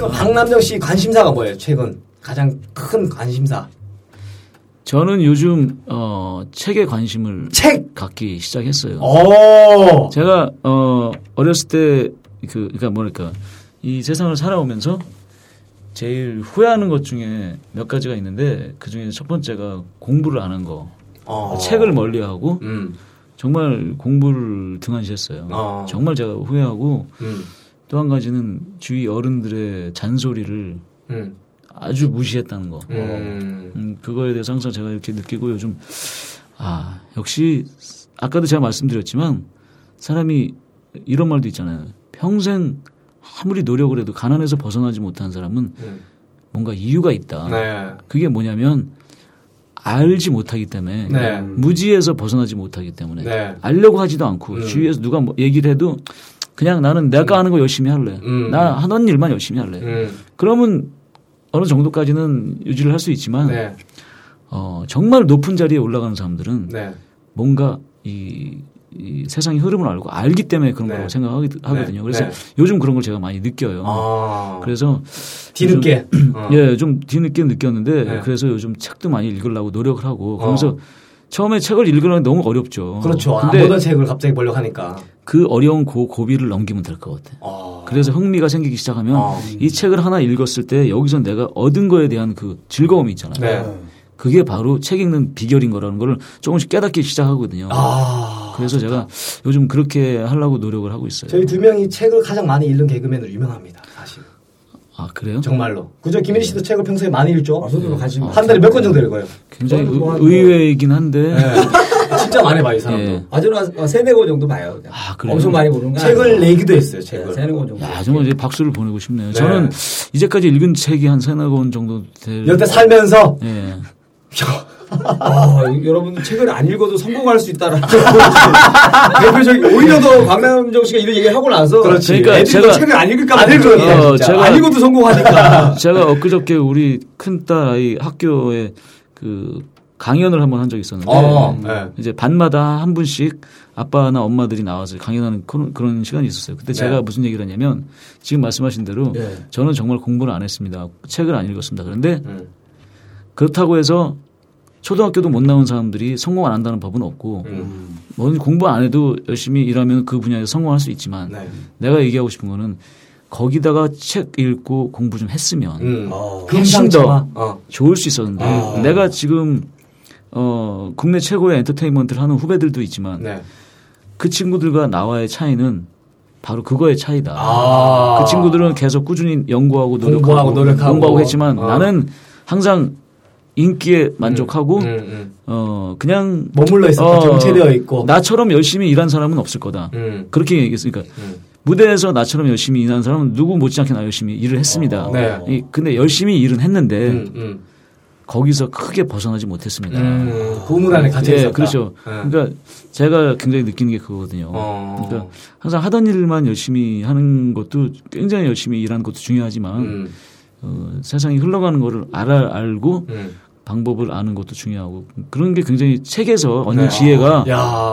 그럼 박남정 씨 관심사가 뭐예요? 최근 가장 큰 관심사. 저는 요즘 책에 관심을 갖기 시작했어요. 오! 제가 어렸을 때 이 세상을 살아오면서 제일 후회하는 것 중에 몇 가지가 있는데 그 중에 첫 번째가 공부를 안 한 거. 책을 멀리하고 정말 공부를 등한시했어요. 정말 제가 후회하고 또 한 가지는 주위 어른들의 잔소리를 아주 무시했다는 거. 그거에 대해서 항상 제가 이렇게 느끼고 요즘 아 역시 아까도 제가 말씀드렸지만 사람이 이런 말도 있잖아요. 평생 아무리 노력을 해도 가난에서 벗어나지 못한 사람은 뭔가 이유가 있다. 네. 그게 뭐냐면 알지 못하기 때문에 네. 무지에서 벗어나지 못하기 때문에 네. 알려고 하지도 않고 주위에서 누가 뭐 얘기를 해도 그냥 나는 내가 하는 거 열심히 할래. 나 하는 일만 열심히 할래. 그러면 어느 정도까지는 유지를 할 수 있지만 네. 정말 높은 자리에 올라가는 사람들은 네. 뭔가 이 세상의 흐름을 알고 알기 때문에 그런 네. 거라고 생각하거든요. 그래서 네. 요즘 그런 걸 제가 많이 느껴요. 그래서 뒤늦게 예, 좀 뒤늦게 느꼈는데 네. 그래서 요즘 책도 많이 읽으려고 노력을 하고 그러면서 처음에 책을 읽으려면 너무 어렵죠. 그렇죠. 근데 아무도 책을 갑자기 보려고 하니까 그 어려운 고비를 넘기면 될 것 같아. 그래서 흥미가 생기기 시작하면 이 책을 하나 읽었을 때 여기서 내가 얻은 거에 대한 그 즐거움이 있잖아요. 네. 그게 바로 책 읽는 비결인 거라는 걸 조금씩 깨닫기 시작하거든요. 그래서 제가 요즘 그렇게 하려고 노력을 하고 있어요. 저희 두 명이 책을 가장 많이 읽는 개그맨으로 유명합니다. 사실. 아 그래요? 정말로. 그죠? 김민희 씨도 네. 책을 평소에 많이 읽죠. 저도 관심. 한 달에 몇 권 정도 읽어요? 굉장히 의외이긴 한데. 네. 진짜 많이 봐요, 이 사람도. 네. 아주 한 3-4권 정도 봐요. 그냥. 아 그래요? 엄청 많이 보는 거예요. 책을 내기도 했어요. 책을. 3-4권 정도. 야 정말 이제 박수를 보내고 싶네요. 네. 저는 이제까지 읽은 책이 한 3-4권 정도 될. 여태 살면서. 네. 여러분 책을 안 읽어도 성공할 수 있다라는 대표적인 오히려 더 박남정 씨가 이런 얘기를 하고 나서 그렇지. 그러니까 제가 책을 안 읽을까 봐 제가 안 읽어도 성공하니까 제가 엊그저께 우리 큰딸 아이 학교에 그 강연을 한번 한 적이 있었는데 네. 이제 반마다 한 분씩 아빠나 엄마들이 나와서 강연하는 그런 시간이 있었어요. 그때 네. 제가 무슨 얘기를 했냐면 지금 말씀하신 대로 네. 저는 정말 공부를 안 했습니다. 책을 안 읽었습니다. 그런데 그렇다고 해서 초등학교도 못 나온 사람들이 성공 안 한다는 법은 없고 뭔 공부 안 해도 열심히 일하면 그 분야에서 성공할 수 있지만 네. 내가 얘기하고 싶은 거는 거기다가 책 읽고 공부 좀 했으면 훨씬 더 좋을 수 있었는데 내가 지금 국내 최고의 엔터테인먼트를 하는 후배들도 있지만 네. 그 친구들과 나와의 차이는 바로 그거의 차이다. 그 친구들은 계속 꾸준히 연구하고 노력하고 했지만 나는 항상 인기에 만족하고 그냥 머물러 있었고 정체되어 있고 나처럼 열심히 일한 사람은 없을 거다. 그렇게 얘기했으니까 무대에서 나처럼 열심히 일한 사람은 누구 못지않게 나 열심히 일을 했습니다. 네. 근데 열심히 일은 했는데 거기서 크게 벗어나지 못했습니다. 고문 안에 갇혀 있었다. 네, 그렇죠. 그러니까 제가 굉장히 느끼는 게 그거거든요. 그러니까 항상 하던 일만 열심히 하는 것도 굉장히 열심히 일하는 것도 중요하지만 세상이 흘러가는 거를 알고 방법을 아는 것도 중요하고 그런 게 굉장히 책에서 얻는 지혜가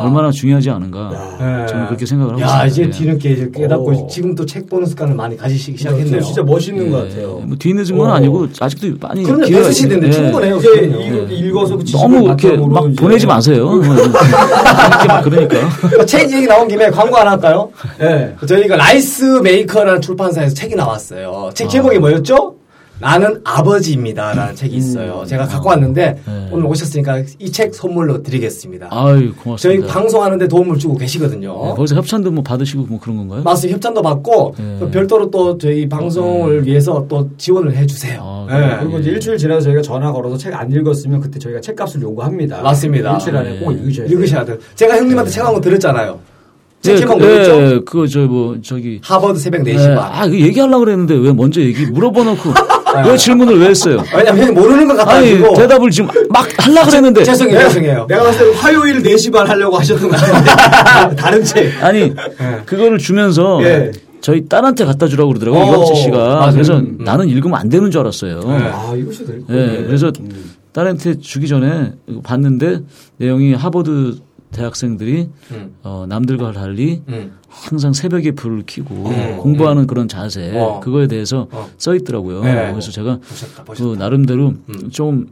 얼마나 중요하지 않은가 저는 그렇게 생각을 하고 있습니다. 이제 뒤늦게 이제 깨닫고 지금 또 책 보는 습관을 많이 가지시기 시작했네요. 진짜 멋있는 것 같아요. 뭐 뒤늦은 건 아니고 아직도 많이 기회가 있는데 충분해요. 이제 읽어서 너무 이렇게 막 보내지 마세요. 그러니까 책 얘기 나온 김에 광고 하나 할까요? 네. 저희가 라이스 메이커라는 출판사에서 책이 나왔어요. 책 제목이 뭐였죠? 나는 아버지입니다라는 책이 있어요. 제가 갖고 왔는데 오늘 오셨으니까 이 책 선물로 드리겠습니다. 아유 고맙습니다. 저희 방송하는데 도움을 주고 계시거든요. 네, 거기서 협찬도 뭐 받으시고 뭐 그런 건가요? 맞습니다. 협찬도 받고 또 별도로 또 저희 방송을 위해서 또 지원을 해주세요. 네. 그리고 이제 일주일 지나서 저희가 전화 걸어서 책 안 읽었으면 그때 저희가 책값을 요구합니다. 맞습니다. 일주일 안에 꼭 읽으셔야 돼요. 제가 형님한테 책 한 권 드렸잖아요. 책방 뭐였죠? 네, 그거 저기 하버드 새벽 4시 반. 아, 그 얘기하려고 그랬는데 왜 먼저 얘기 물어봐놓고 왜 질문을 왜 했어요? 왜냐면 형님 모르는 것 같아가지고 대답을 지금 막 하려고 그랬는데 죄송해요. 내가 봤을 때 화요일 4시 반 하려고 하셨던 것 같은데 다른 책. 아니 그거를 주면서 저희 딸한테 갖다 주라고 그러더라고요. 이광재 씨가. 그래서 나는 읽으면 안 되는 줄 알았어요. 이것이 될 거예요. 그래서 딸한테 주기 전에 봤는데 내용이 하버드 대학생들이 남들과 달리 항상 새벽에 불을 켜고 공부하는 그런 자세 그거에 대해서 써 있더라고요. 네. 그래서 제가 멋있다. 그 나름대로 좀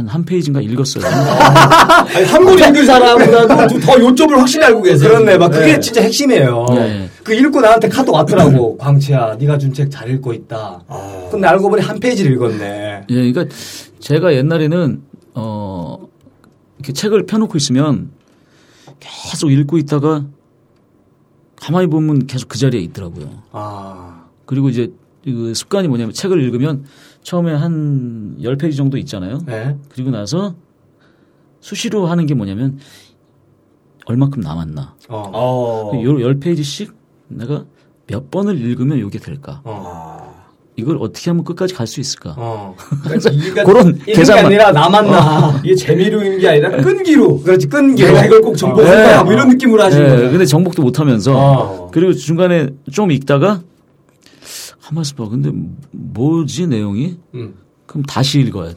한 페이지인가 읽었어요. 아니, 한 권 읽은 사람보다도 더 요점을 확실히 알고 계세요. 그렇네. 막 그게 네. 진짜 핵심이에요. 네. 그 읽고 나한테 카톡 왔더라고. 광채야, 네가 준 책 잘 읽고 있다. 아. 근데 알고 보니 한 페이지를 읽었네. 예, 네, 그러니까 제가 옛날에는 이렇게 책을 펴놓고 있으면 계속 읽고 있다가 가만히 보면 계속 그 자리에 있더라고요. 아. 그리고 이제 그 습관이 뭐냐면 책을 읽으면 처음에 한 10페이지 정도 있잖아요. 네. 그리고 나서 수시로 하는 게 뭐냐면 얼마큼 남았나. 어. 10페이지씩 내가 몇 번을 읽으면 이게 될까. 이걸 어떻게 하면 끝까지 갈 수 있을까. 그래서 그런 계산만. 아니라 남았나. 이게 재미로인 게 아니라 끈기로. 그렇지, 끈기로. 내가 이걸 꼭 정복해야 뭐 이런 느낌으로 하시는 거예요. 근데 정복도 못하면서. 그리고 중간에 좀 읽다가 가만있어 봐. 근데 뭐지 내용이? 그럼 다시 읽어야 돼.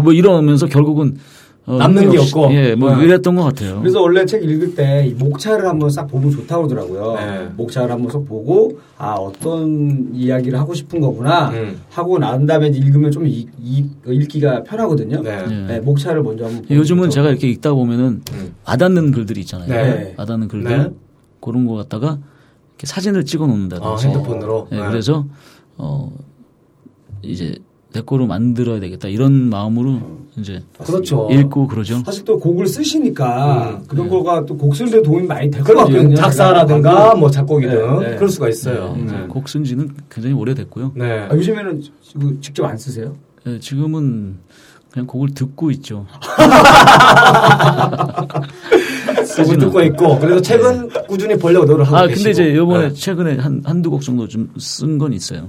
뭐 이러면서 결국은 남는 게 없고. 예, 뭐 이랬던 것 같아요. 그래서 원래 책 읽을 때 목차를 한번 싹 보면 좋다고 그러더라고요. 네. 목차를 한번 싹 보고 아 어떤 이야기를 하고 싶은 거구나 하고 난 다음에 읽으면 좀 읽기가 편하거든요. 네. 네. 네, 목차를 먼저 한번. 요즘은 제가 이렇게 읽다 보면은 와닿는 글들이 있잖아요. 네. 와닿는 글들 네. 그런 거 갖다가. 이렇게 사진을 찍어 놓는다든지. 핸드폰으로. 네, 네. 그래서 이제 내 거로 만들어야 되겠다 이런 마음으로 이제 그렇죠. 읽고 그러죠. 사실 또 곡을 쓰시니까 그런 거가 또 곡 쓰는데 도움이 많이 될 것 같거든요. 작사라든가 뭐 작곡이든 네. 그럴 수가 있어요. 네. 네. 곡 쓴지는 굉장히 오래됐고요. 네. 아, 요즘에는 직접 안 쓰세요? 네, 지금은 그냥 곡을 듣고 있죠. 곡을 듣고 있고 그래서 책은 네. 꾸준히 보려고 노력을 하고 계시고. 근데 이제 요번에 네. 최근에 한두 곡 정도 좀 쓴 건 있어요.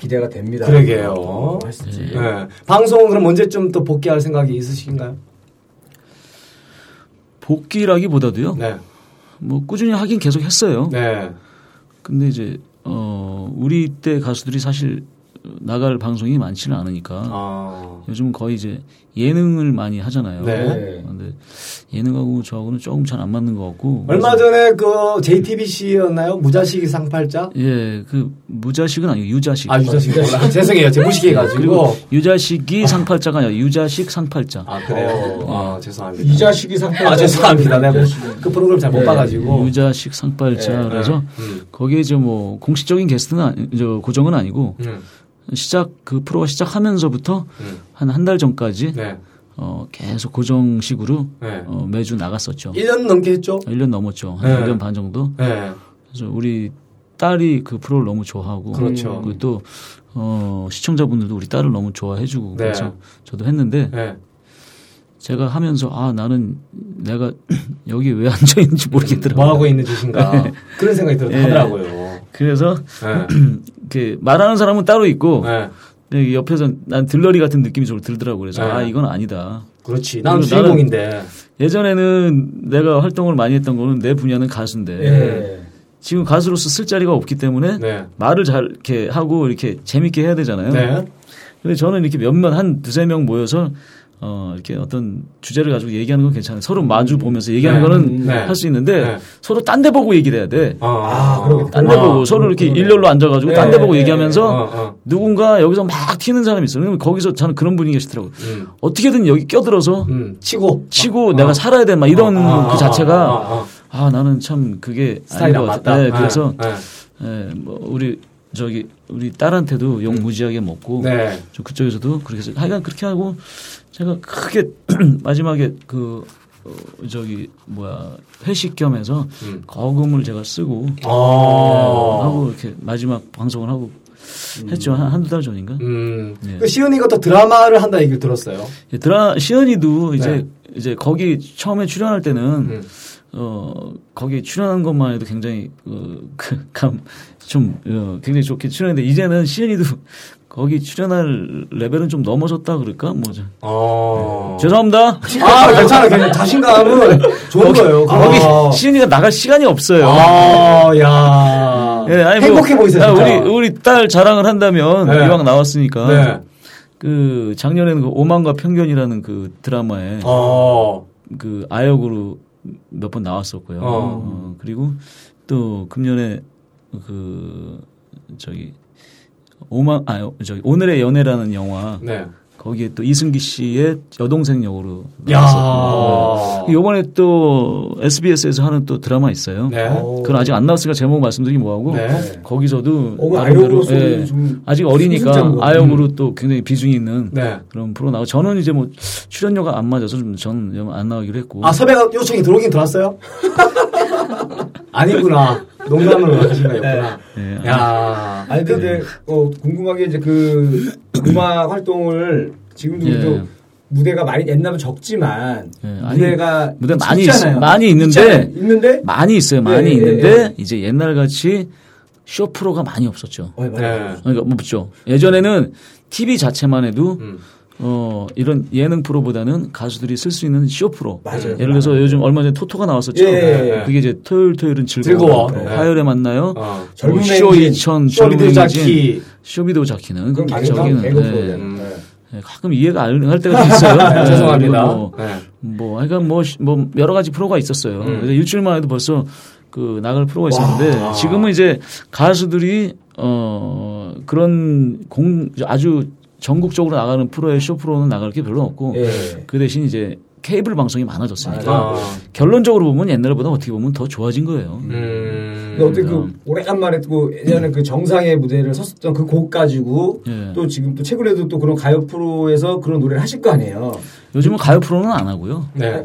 기대가 됩니다. 그러게요. 네. 네. 방송은 그럼 언제쯤 또 복귀할 생각이 있으신가요? 복귀라기보다도요. 네. 뭐 꾸준히 하긴 계속 했어요. 네. 근데 이제 우리 때 가수들이 사실 나갈 방송이 많지는 않으니까 요즘은 거의 이제 예능을 많이 하잖아요. 네. 근데 예능하고 저하고는 조금 잘 안 맞는 것 같고. 얼마 전에 그 JTBC였나요? 무자식 상팔자? 예, 그 무자식은 아니고 유자식. 유자식이구나. 죄송해요, 제가 무식해가지고. 그리고 유자식이 상팔자가 아니라 유자식 상팔자. 그래요. 죄송합니다. 유자식이 상팔자. 죄송합니다. 내가 그 프로그램 잘 못 봐가지고. 유자식 상팔자. 예. 그래서 거기에 이제 뭐 공식적인 게스트는 고정은 아니고. 그 프로가 시작하면서부터 한 달 전까지 네. 계속 고정식으로 네. 매주 나갔었죠. 1년 넘게 했죠? 1년 넘었죠. 한 1년 반 정도. 네. 그래서 우리 딸이 그 프로를 너무 좋아하고. 그렇죠. 그리고 또, 시청자분들도 우리 딸을 너무 좋아해주고. 네. 그래서 저도 했는데. 네. 제가 하면서 나는 내가 여기 왜 앉아있는지 모르겠더라고요. 뭐하고 있는 짓인가. 네. 그런 생각이 들더라고요. 네. 그래서 이렇게 말하는 사람은 따로 있고 네. 옆에서 난 들러리 같은 느낌이 좀 들더라고요. 그래서 네. 이건 아니다. 그렇지. 난 주인공인데. 예전에는 내가 활동을 많이 했던 거는 내 분야는 가수인데 네. 지금 가수로서 쓸 자리가 없기 때문에 네. 말을 잘 이렇게 하고 이렇게 재밌게 해야 되잖아요. 네. 근데 저는 이렇게 몇몇 한 두세 명 모여서 이렇게 어떤 주제를 가지고 얘기하는 건 괜찮아요. 서로 마주 보면서 얘기하는 거는 네. 할 수 있는데 네. 서로 딴 데 보고 얘기를 해야 돼. 그러겠다. 딴 데 보고 서로 이렇게 일렬로 앉아가지고 네. 딴 데 보고 얘기하면서 누군가 여기서 막 튀는 사람이 있어요. 그러면 거기서 저는 그런 분이 계시더라고요. 어떻게든 여기 껴들어서 치고 내가 살아야 돼. 막 이런 그 자체가 나는 참 그게 스타일이랑 맞다. 네, 그래서 네, 뭐 우리 딸한테도 욕 무지하게 먹고 네. 저 그쪽에서도 그렇게 해서 하여간 그렇게 하고 제가 크게 마지막에 그 회식 겸해서 거금을 제가 쓰고 하고 이렇게 마지막 방송을 하고 했죠. 한두 달 전인가. 예. 그 시은이가 또 드라마를 한다 얘기를 들었어요. 예, 시은이도 이제 거기 처음에 출연할 때는 거기 출연한 것만 해도 굉장히 굉장히 좋게 출연했는데 이제는 시은이도 거기 출연할 레벨은 좀 넘어졌다 그럴까 뭐죠. 죄송합니다. 괜찮아요. 자신감은 좋은 거예요. 거기 시은이가 나갈 시간이 없어요. 야. 네, 아니, 행복해 보이세요. 우리 딸 자랑을 한다면 이왕 나왔으니까. 네. 그 작년에는 그 오만과 편견이라는 그 드라마에 그 아역으로 몇 번 나왔었고요. 그리고 또 금년에 그 저기 오늘의 연애라는 영화. 네. 거기에 또 이승기 씨의 여동생 역으로 나왔었고, 요번에 또 SBS에서 하는 또 드라마 있어요. 네. 그건 아직 안 나왔으니까 제목 말씀드리기 뭐하고, 네. 거기서도 나름대로 예, 아직 어리니까 아역으로 또 굉장히 비중이 있는 네. 그런 프로 나오고, 저는 이제 뭐 출연료가 안 맞아서 좀 저는 안 나오기로 했고. 아, 섭외가 요청이 들어오긴 들어왔어요? 아니구나. 농담으로 하신 거였구나. 네. 야, 아니 근데 네. 궁금하게 이제 그 음악 활동을 지금도 네. 무대가 많이 옛날은 적지만 네. 아니, 무대가 무대 많이 있잖아요. 많이 있는데 많이 있어요. 많이 네. 있는데 네. 이제 옛날 같이 쇼 프로가 많이 없었죠. 네. 그러니까 없죠. 예전에는 TV 자체만 해도. 이런 예능 프로보다는 가수들이 쓸 수 있는 쇼 프로. 맞아요. 예를 들어서 요즘 얼마 전에 토토가 나왔었죠. 예. 그게 이제 토요일은 즐거워. 네. 화요일에 만나요. 쇼2000, 쇼미더자키. 쇼미더자키는 그럼 저기는 네. 네. 가끔 이해가 안 갈 때가 있어요. 네. 죄송합니다. 그러니까 여러 가지 프로가 있었어요. 일주일만 해도 벌써 그 나갈 프로가 있었는데 지금은 이제 가수들이 그런 아주 전국적으로 나가는 프로의 쇼 프로는 나갈 게 별로 없고 예. 그 대신 이제 케이블 방송이 많아졌으니까 결론적으로 보면 옛날보다 어떻게 보면 더 좋아진 거예요. 근데 어떻게 그 오래간만에 또 예전에 그 정상의 무대를 섰었던 그 곡 가지고 예. 또 지금 또 최근에도 또 그런 가요 프로에서 그런 노래를 하실 거 아니에요. 요즘은 가요 프로는 안 하고요. 네.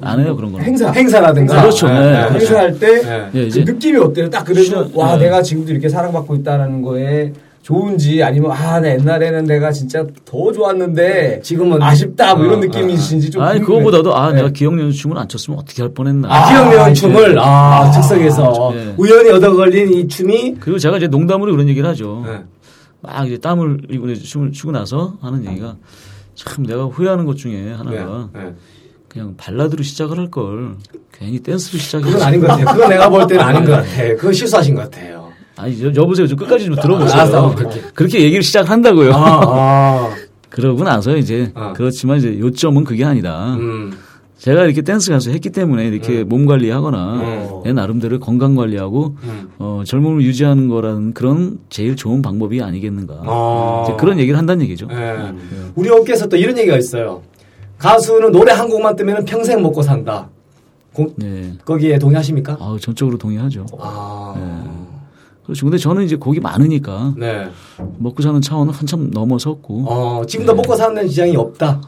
안 해요 그런 거. 행사라든가. 그렇죠. 네. 행사할 때 네. 그 느낌이 어때요? 딱 그래도 와 네. 내가 지금도 이렇게 사랑받고 있다라는 거에. 좋은지 아니면 내 옛날에는 내가 진짜 더 좋았는데 지금은 아쉽다 뭐 이런 느낌이신지 좀 그거보다도 네. 내가 기억 연주춤을 안 췄으면 어떻게 할 뻔했나 기억 연주춤을 네. 즉석에서 네. 우연히 얻어걸린 이 춤이 그리고 제가 이제 농담으로 그런 얘기를 하죠. 네. 막 이제 땀을 흘리고 춤을 추고 나서 하는 얘기가 참 내가 후회하는 것 중에 하나가 네. 네. 그냥 발라드로 시작을 할 걸 괜히 댄스로 시작했지. 그건 아닌 것 같아요. 그건 내가 볼 때는 아닌 것 같아요. 그건 실수하신 것 같아요. 아니, 여보세요. 좀 끝까지 좀 들어보세요. 그렇게 얘기를 시작한다고요. 그러고 나서 이제, 그렇지만 이제 요점은 그게 아니다. 제가 이렇게 댄스 가수 했기 때문에 이렇게 몸 관리하거나, 내 나름대로 건강 관리하고, 젊음을 유지하는 거라는 그런 제일 좋은 방법이 아니겠는가. 이제 그런 얘기를 한다는 얘기죠. 네. 우리 업계에서 또 이런 얘기가 있어요. 가수는 노래 한 곡만 뜨면 평생 먹고 산다. 네. 거기에 동의하십니까? 전적으로 동의하죠. 네. 그렇죠. 근데 저는 이제 곡이 많으니까 네. 먹고 사는 차원은 한참 넘어섰고 지금도 네. 먹고 사는 지장이 없다.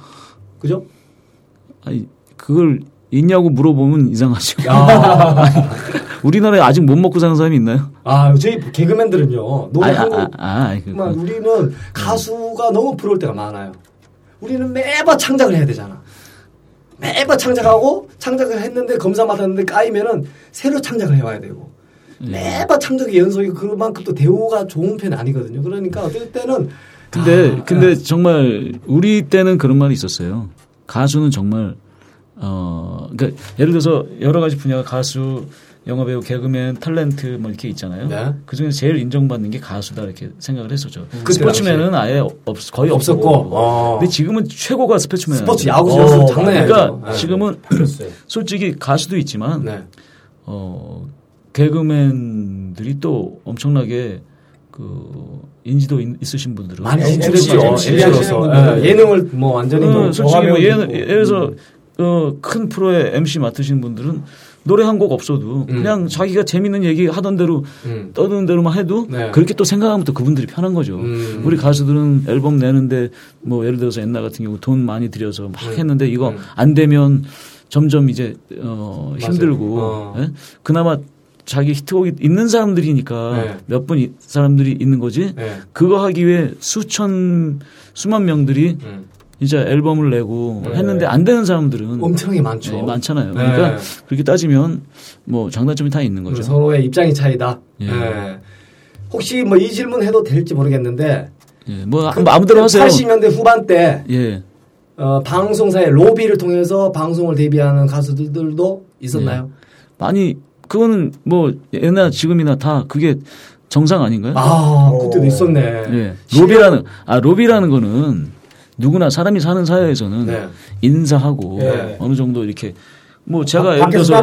그죠? 아니 그걸 있냐고 물어보면 이상하죠. 우리나라에 아직 못 먹고 사는 사람이 있나요? 저희 개그맨들은요. 노래 한 곡만 우리는 가수가 너무 부러울 때가 많아요. 우리는 매번 창작을 해야 되잖아. 매번 창작을 했는데 검사 받았는데 까이면은 새로 창작을 해와야 되고. 매번 창작의 연속이 그만큼 또 대우가 좋은 편이 아니거든요. 그러니까 어떨 때는 근데 정말 우리 때는 그런 말이 있었어요. 가수는 정말 그러니까 예를 들어서 여러 가지 분야가 가수, 영화배우, 개그맨, 탤런트 뭐 이렇게 있잖아요. 네. 그중에서 제일 인정받는 게 가수다 이렇게 생각을 했었죠. 스포츠맨은 아예 거의 없었고. 근데 지금은 최고가 스포츠맨. 스포츠 야구죠. 장난이 아니죠. 그러니까 지금은 솔직히 가수도 있지만 개그맨들이 또 엄청나게 그 인지도 있으신 분들은 많이 진출해서 예능을 뭐 완전히 솔직히 뭐 예를 들어서 큰 프로의 MC 맡으신 분들은 노래 한 곡 없어도 그냥 자기가 재밌는 얘기 하던 대로 떠드는 대로만 해도 네. 그렇게 또 생각하면 또 그분들이 편한 거죠. 우리 가수들은 앨범 내는데 뭐 예를 들어서 옛날 같은 경우 돈 많이 들여서 막 했는데 이거 안 되면 점점 이제 힘들고 예? 그나마 자기 히트곡이 있는 사람들이니까 네. 몇 분 사람들이 있는 거지 그거 하기 위해 수만 명들이 이제 앨범을 내고 했는데 안 되는 사람들은 엄청이 많죠. 네, 많잖아요. 네. 그러니까 그렇게 따지면 뭐 장단점이 다 있는 거죠. 서로의 입장이 차이다. 예. 네. 혹시 뭐 이 질문 해도 될지 모르겠는데 예. 뭐 아무대로 하세요. 80년대 후반 때 예. 방송사의 로비를 통해서 방송을 데뷔하는 가수들도 있었나요? 많이 그거는 뭐 옛날 지금이나 다 그게 정상 아닌가요? 아, 그때도 있었네. 네. 로비라는 거는 누구나 사람이 사는 사회에서는 네. 인사하고 네. 어느 정도 이렇게 뭐 제가 예를 들어서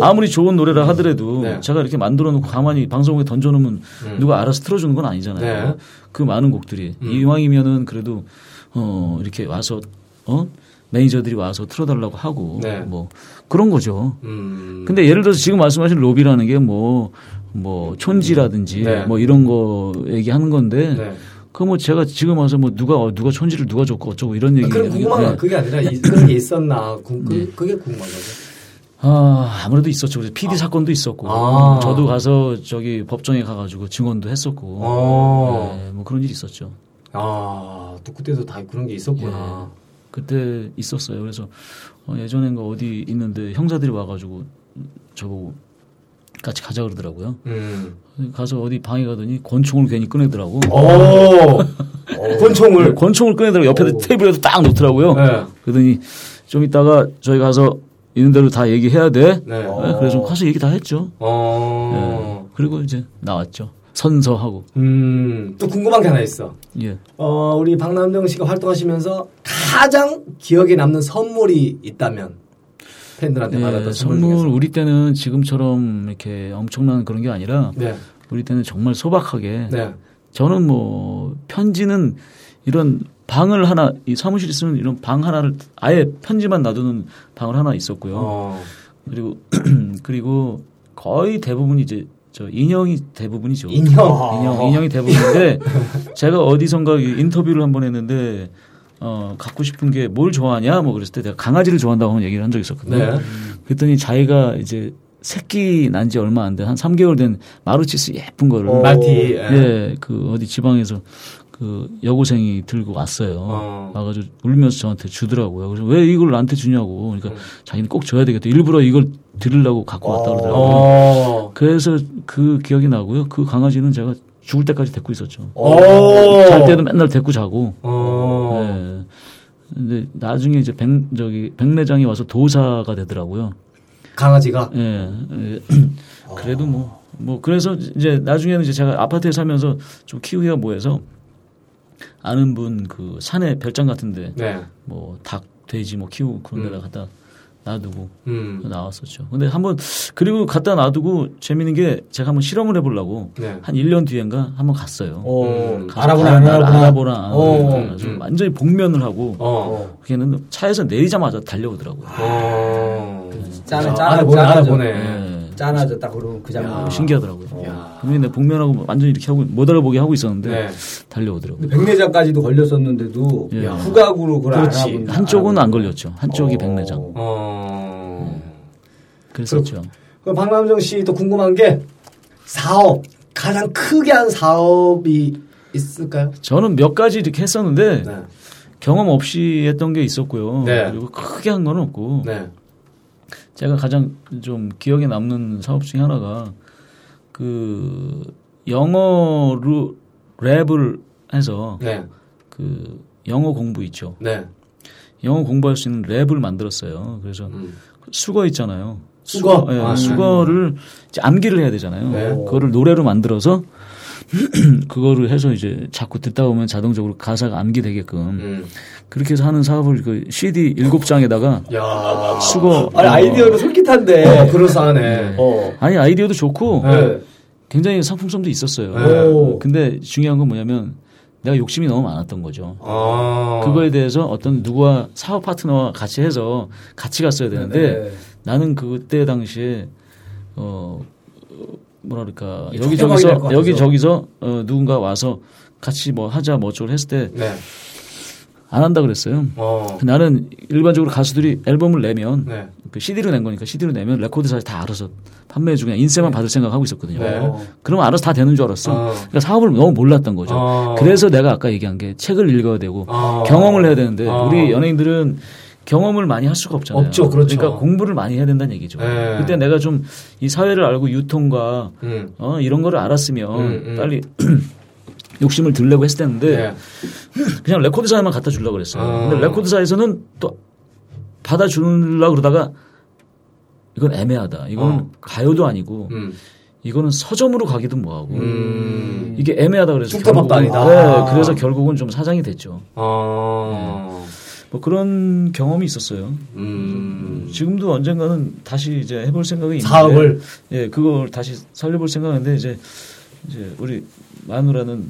아무리 좋은 노래라 하더라도 네. 제가 이렇게 만들어 놓고 가만히 방송국에 던져 놓으면 누가 알아서 틀어 주는 건 아니잖아요. 네. 그 많은 곡들이 이왕이면은 그래도 이렇게 와서 매니저들이 와서 틀어 달라고 하고 네. 뭐 그런 거죠. 근데 예를 들어서 지금 말씀하신 로비라는 게 뭐 촌지라든지 네. 뭐 이런 거 얘기하는 건데 네. 그 뭐 제가 지금 와서 뭐 누가 촌지를 누가 줬고 어쩌고 이런 얘기. 그런 궁금한 건 그게 아니라 그런 게 있었나 그게 궁금한 거죠. 아 아무래도 있었죠. 그래서 PD 사건도 있었고 저도 가서 저기 법정에 가가지고 증언도 했었고 네, 뭐 그런 일이 있었죠. 아 또 그때도 다 그런 게 있었구나. 예, 그때 있었어요. 그래서 예전엔가 어디 있는데 형사들이 와가지고 저보고 같이 가자 그러더라고요. 가서 어디 방에 가더니 권총을 괜히 꺼내더라고. 권총을 꺼내더라고. 옆에 테이블에서 딱 놓더라고요. 네. 그러더니 좀 이따가 저희 가서 있는 대로 다 얘기해야 돼. 네. 네, 그래서 가서 얘기 다 했죠. 네. 그리고 이제 나왔죠. 선서하고. 또 궁금한 게 하나 있어. 예. 우리 박남정 씨가 활동하시면서 가장 기억에 남는 선물이 있다면? 팬들한테 받았던 선물 우리 때는 지금처럼 이렇게 엄청난 그런 게 아니라 네. 우리 때는 정말 소박하게 네. 저는 뭐 편지는 이런 방을 하나 이 사무실에 쓰는 이런 방 하나를 아예 편지만 놔두는 방을 하나 있었고요. 그리고 거의 대부분 이제 저 인형이 대부분이죠. 인형이 대부분인데 제가 어디선가 인터뷰를 한번 했는데. 갖고 싶은 게 뭘 좋아하냐 뭐 그랬을 때 내가 강아지를 좋아한다고 하는 얘기를 한 적이 있었거든요. 네. 그랬더니 자기가 이제 새끼 난 지 얼마 안 돼. 한 3개월 된 마루치스 예쁜 거를. 말티. 예. 그 어디 지방에서 그 여고생이 들고 왔어요. 와가지고 울면서 저한테 주더라고요. 그래서 왜 이걸 나한테 주냐고. 그러니까 자기는 꼭 줘야 되겠다. 일부러 이걸 드리려고 갖고 왔다 그러더라고요. 그래서 그 기억이 나고요. 그 강아지는 제가 죽을 때까지 데리고 있었죠. 잘 때도 맨날 데리고 자고. 네. 근데 나중에 이제 백내장이 와서 도사가 되더라고요. 강아지가? 예. 네. 그래도 뭐, 그래서 이제 나중에는 이제 제가 아파트에 살면서 좀 키우기가 뭐해서 아는 분 그 산에 별장 같은데 네. 뭐 닭, 돼지 뭐 키우고 그런 데다 갖다 놔두고 나왔었죠. 근데 한번 그리고 갖다 놔두고 재밌는 게 제가 한번 실험을 해보려고 네. 한 1년 뒤엔가 한번 갔어요. 알아보나. 완전히 복면을 하고 걔는 차에서 내리자마자 달려오더라고요. 짠하네. 짠하졌다 그러고 그 장면. 신기하더라고요. 근데 복면하고 완전히 이렇게 하고 못 알아보게 하고 있었는데 네. 달려오더라고요. 백내장까지도 걸렸었는데도 예. 후각으로 그걸 알아본 한쪽은 안 걸렸죠. 한쪽이 백내장. 그랬었죠. 그럼 박남정 씨도 궁금한 게 사업 가장 크게 한 사업이 있을까요? 저는 몇 가지 이렇게 했었는데 네. 경험 없이 했던 게 있었고요. 네. 그리고 크게 한 건 없고 네. 제가 가장 좀 기억에 남는 사업 중에 하나가 그 영어로 랩을 해서 네. 그 영어 공부 있죠. 네. 영어 공부할 수 있는 랩을 만들었어요. 그래서 수거 있잖아요. 수거. 예, 수거를 이제 암기를 해야 되잖아요. 네. 그거를 노래로 만들어서 그거를 해서 이제 자꾸 듣다 보면 자동적으로 가사가 암기되게끔 그렇게 해서 하는 사업을 그 CD 7장에다가 수거. 아니, 아이디어도 솔깃한데. 그럴싸하네. 네. 아니, 아이디어도 좋고 네. 굉장히 상품성도 있었어요. 네. 근데 중요한 건 뭐냐면 내가 욕심이 너무 많았던 거죠. 그거에 대해서 어떤 누구와 사업 파트너와 같이 해서 같이 갔어야 되는데 네네. 나는 그때 당시에 뭐랄까 여기저기서 누군가 와서 같이 뭐 하자 뭐 어쩌고 했을 때 네. 안 한다 그랬어요. 나는 일반적으로 가수들이 앨범을 내면 네. 그 CD로 낸 거니까 CD로 내면 레코드사에서 다 알아서 판매해주고 그냥 인세만 네. 받을 생각하고 있었거든요. 네. 그러면 알아서 다 되는 줄 알았어. 그러니까 사업을 너무 몰랐던 거죠. 그래서 내가 아까 얘기한 게 책을 읽어야 되고 경험을 해야 되는데 우리 연예인들은 경험을 많이 할 수가 없잖아요. 없죠. 그렇죠. 그러니까 공부를 많이 해야 된다는 얘기죠. 네. 그때 내가 좀 이 사회를 알고 유통과 이런 거를 알았으면 빨리 욕심을 들려고 했을 텐데 네. 그냥 레코드사에만 갖다 주려고 그랬어요. 근데 레코드사에서는 또 받아주려고 그러다가 이건 애매하다. 이건 가요도 아니고 이거는 서점으로 가기든 뭐하고 이게 애매하다 그래서 축토밥도 아니다. 네, 그래서 결국은 좀 사장이 됐죠. 아. 네. 뭐 그런 경험이 있었어요. 지금도 언젠가는 다시 이제 해볼 생각이 있는데 사업을 예 그걸 다시 살려볼 생각인데 이제 우리 마누라는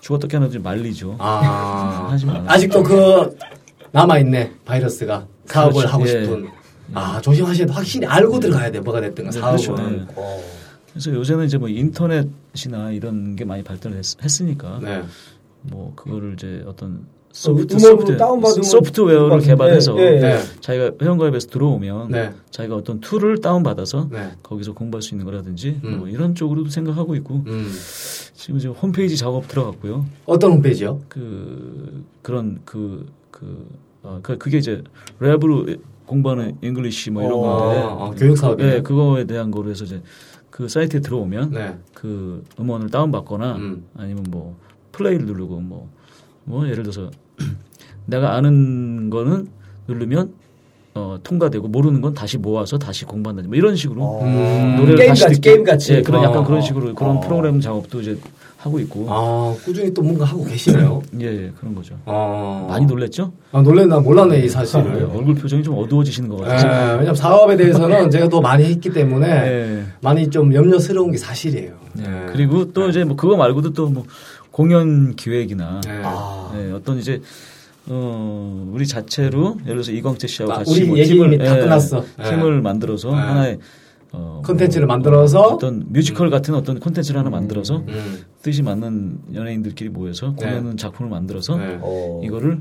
죽었다 깨어나지 말리죠. 아 하지만 아직도 그 남아 있네 바이러스가 사업을 그렇죠. 하고 싶은 예. 아 조심하셔야 돼. 확실히 알고 들어가야 돼. 뭐가 됐든 사업은. 네, 그렇죠. 그래서 요새는 이제 뭐 인터넷이나 이런 게 많이 발달했으니까 네. 뭐 그거를 이제 어떤 소프트웨어를 개발해서 네. 자기가 회원가입에서 들어오면 네. 자기가 어떤 툴을 다운받아서 네. 거기서 공부할 수 있는 거라든지 뭐 이런 쪽으로도 생각하고 있고 지금 이제 홈페이지 작업 들어갔고요. 어떤 홈페이지요? 그게 이제 랩으로 공부하는 잉글리시 뭐 이런 건데 교육 사업이에요. 네, 그거에 대한 거로 해서 이제 그 사이트에 들어오면 네. 그 음원을 다운받거나 아니면 뭐 플레이를 누르고 뭐 예를 들어서 내가 아는 거는 누르면 통과되고 모르는 건 다시 모아서 다시 공부한다든지 뭐 이런 식으로 노래를 게임 같이 예, 그런 약간 그런 식으로 그런 프로그램 작업도 이제 하고 있고 꾸준히 또 뭔가 하고 계시네요. 예 그런 거죠. 많이 놀랬죠? 놀랬나 몰랐네 이 사실을. 아, 네. 얼굴 표정이 좀 어두워지시는 것 같아요. 예, 왜냐하면 사업에 대해서는 제가 더 많이 했기 때문에 예. 많이 좀 염려스러운 게 사실이에요. 예. 예. 그리고 또 이제 뭐 그거 말고도 또 뭐 공연 기획이나 네. 네, 어떤 이제 우리 자체로 예를 들어서 이광재 씨하고 같이 우리 뭐 얘기를 다 끝났어 팀을 만들어서 네. 하나의 콘텐츠를 만들어서 어떤 뮤지컬 같은 어떤 콘텐츠를 하나 만들어서 뜻이 맞는 연예인들끼리 모여서 공연하는 네. 작품을 만들어서 네. 이거를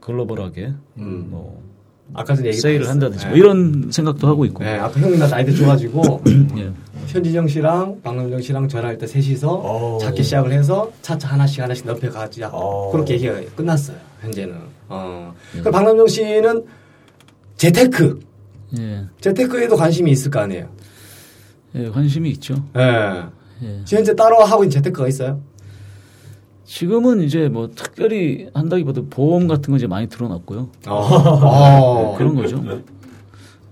글로벌하게 뭐 아까 전에 세일을 한다든지 네. 뭐 이런 생각도 하고 있고. 네, 아까 형이나 나이도 줘가지고 네. 현진영 씨랑 박남정 씨랑 저랑 할 때 셋이서 작게 시작을 해서 차차 하나씩 넓혀가자 그렇게 얘기가 끝났어요. 현재는. 네. 그럼 박남정 씨는 재테크. 예. 재테크에도 관심이 있을 거 아니에요. 예, 관심이 있죠. 예. 예. 지금 현재 따로 하고 있는 재테크가 있어요? 지금은 이제 뭐 특별히 한다기보다 보험 같은 거 이제 많이 드러났고요. 네, 그런 거죠.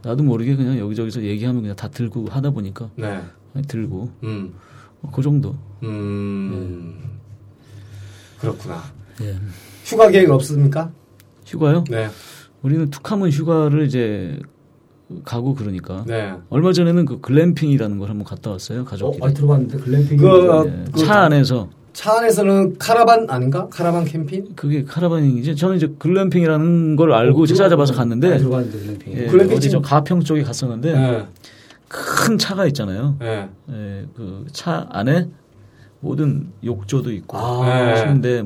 나도 모르게 그냥 여기저기서 얘기하면 그냥 다 들고 하다 보니까 네. 들고 그 정도. 네. 그렇구나. 네. 휴가 계획 없습니까? 휴가요? 네. 우리는 툭하면 휴가를 이제 가고 그러니까 네. 얼마 전에는 그 글램핑이라는 걸 한번 갔다 왔어요 가족끼리. 들어봤는데 글램핑. 그 차 안에서. 차 안에서는 카라반 아닌가? 카라반 캠핑? 그게 카라반이지. 저는 이제 글램핑이라는 걸 알고 찾아봐서 갔는데. 예, 글램핑 어디죠? 가평 쪽에 갔었는데 네. 큰 차가 있잖아요. 네. 예, 그 차 안에 모든 욕조도 있고 침대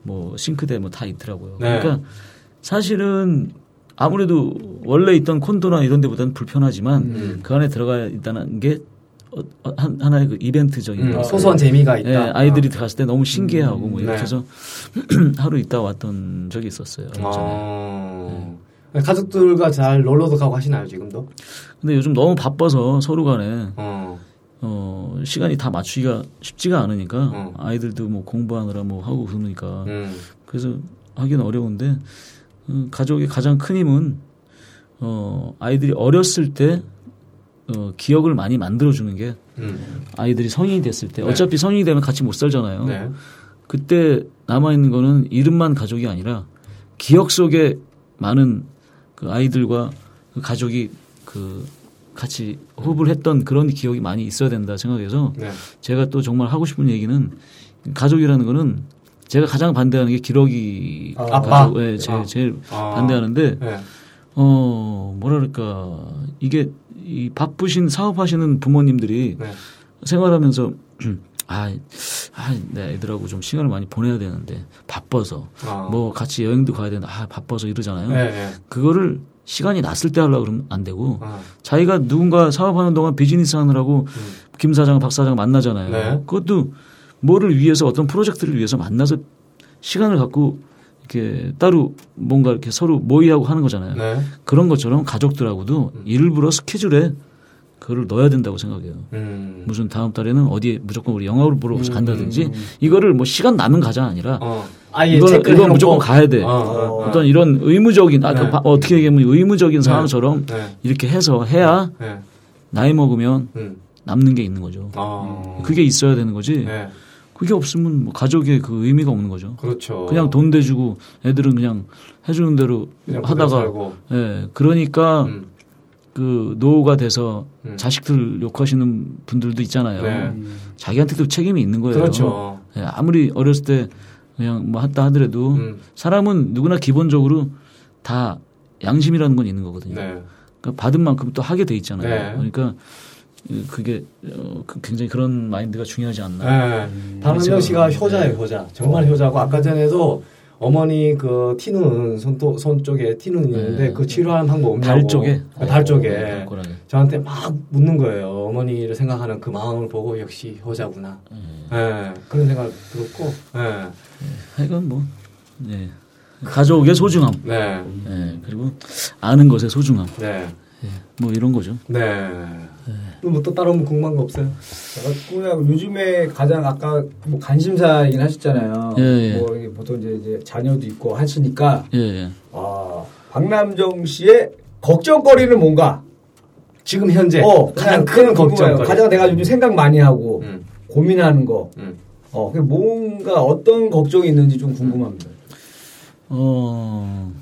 뭐 싱크대 뭐 다 있더라고요. 네. 그러니까 사실은 아무래도 원래 있던 콘도나 이런 데보다는 불편하지만 그 안에 들어가 있다는 게 하나의 그 이벤트적인 소소한 재미가 있다. 예, 아이들이 들어갔을 때 너무 신기해하고 뭐 이렇게 해서 하루 있다 왔던 적이 있었어요. 네. 가족들과 잘 놀러도 가고 하시나요 지금도? 근데 요즘 너무 바빠서 서로 간에 시간이 다 맞추기가 쉽지가 않으니까 아이들도 뭐 공부하느라 뭐 하고 그러니까 그래서 하긴 어려운데 가족의 가장 큰 힘은 아이들이 어렸을 때 기억을 많이 만들어주는 게 아이들이 성인이 됐을 때 어차피 성인이 되면 같이 못 살잖아요. 네. 그때 남아있는 거는 이름만 가족이 아니라 기억 속에 많은 그 아이들과 그 가족이 그 같이 호흡을 했던 그런 기억이 많이 있어야 된다 생각해서 제가 또 정말 하고 싶은 얘기는 가족이라는 거는 제가 가장 반대하는 게 기러기 가족에 제일 반대하는데 뭐랄까 이게 이 바쁘신 사업하시는 부모님들이 생활하면서 내 애들하고 좀 시간을 많이 보내야 되는데 바빠서 뭐 같이 여행도 가야 되는데 바빠서 이러잖아요. 그거를 시간이 났을 때 하려고 그러면 안 되고 자기가 누군가 사업하는 동안 비즈니스 하느라고 김 사장, 박 사장 만나잖아요. 그것도 뭐를 위해서 어떤 프로젝트를 위해서 만나서 시간을 갖고 이렇게 따로 뭔가 이렇게 서로 모의하고 하는 거잖아요. 그런 것처럼 가족들하고도 일부러 스케줄에 그거를 넣어야 된다고 생각해요. 무슨 다음 달에는 어디에 무조건 우리 영화를 보러 간다든지 이거를 뭐 시간 남은 가자 아니라 이건 무조건 가야 돼. 어떤 이런 의무적인 어떻게 얘기하면 의무적인 사람처럼 이렇게 해서 해야 나이 먹으면 남는 게 있는 거죠. 아. 그게 있어야 되는 거지. 네. 그게 없으면 뭐 가족의 그 의미가 없는 거죠. 그렇죠. 그냥 돈 대주고 애들은 그냥 해주는 대로 그냥 하다가, 예, 그러니까 그 노후가 돼서 자식들 욕하시는 분들도 있잖아요. 네. 자기한테도 책임이 있는 거예요. 그렇죠. 예, 아무리 어렸을 때 그냥 뭐 한다 하더라도 사람은 누구나 기본적으로 다 양심이라는 건 있는 거거든요. 네. 그러니까 받은 만큼 또 하게 돼 있잖아요. 네. 그러니까 그게 굉장히 그런 마인드가 중요하지 않나. 네. 박남정 씨가 효자예요, 효자. 정말 효자고 아까 전에도 어머니 그 티눈 손 쪽에 티눈이 있는데 네. 그 치료하는 방법 없냐고. 발 쪽에? 발 쪽에. 저한테 막 묻는 거예요. 어머니를 생각하는 그 마음을 보고 역시 효자구나. 예. 네. 그런 생각 들었고. 예. 네. 하여간 뭐. 네. 가족의 소중함. 네. 네. 그리고 아는 것의 소중함. 네. 네. 뭐 이런 거죠. 네. 네. 뭐 또 다른 궁금한 거 없어요? 그냥 요즘에 가장 아까 뭐 관심사이긴 하셨잖아요. 예, 예. 뭐 보통 이제 자녀도 있고 하시니까. 예, 예. 아, 박남정 씨의 걱정거리는 뭔가 지금 현재 가장 큰 걱정거리. 가장 내가 요즘 생각 많이 하고 고민하는 거. 뭔가 어떤 걱정이 있는지 좀 궁금합니다.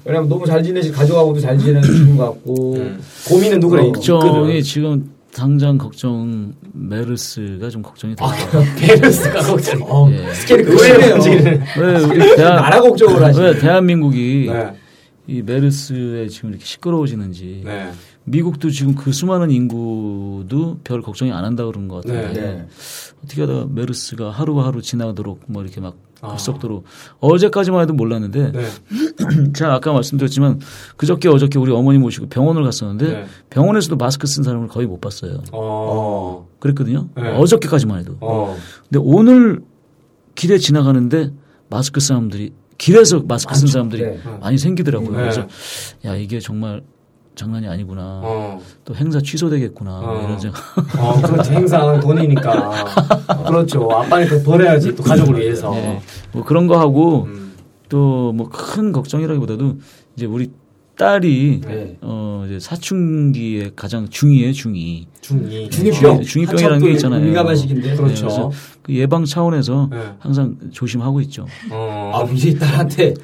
왜냐면 너무 잘 지내신 가족하고도 잘 지내는 것 같고 고민은 누구래? 걱정이 지금 당장 걱정 메르스가 좀 걱정이 돼요. 메르스가 걱정. 예. 스케일이 크네요. 왜 우리 나라 걱정을 하지? 왜 대한민국이 네. 이 메르스에 지금 이렇게 시끄러워지는지. 네. 미국도 지금 그 수많은 인구도 별 걱정이 안 한다 그런 것 같은데 네. 어떻게 하다 메르스가 하루하루 지나도록 뭐 이렇게 막 급속도로 어제까지만 해도 몰랐는데 네. 제가 아까 말씀드렸지만 어저께 우리 어머니 모시고 병원을 갔었는데 네. 병원에서도 마스크 쓴 사람을 거의 못 봤어요. 그랬거든요. 네. 어저께까지만 해도. 근데 오늘 길에 지나가는데 마스크 쓴 사람들이 길에서 마스크 쓴 사람들이 네. 많이 생기더라고요. 네. 그래서 야 이게 정말 장난이 아니구나. 또 행사 취소되겠구나. 이런 생각. 그렇지. 행사는 돈이니까. 그렇죠. 아빠는 또 벌어야지. 또 가족을 위해서. 네. 뭐 그런 거 하고 또 뭐 큰 걱정이라기보다도 이제 우리 딸이 네. 이제 사춘기의 가장 중이병이라는 게 있잖아요. 민감한 시기인데. 그렇죠. 네, 그 예방 차원에서 항상 조심하고 있죠. 이제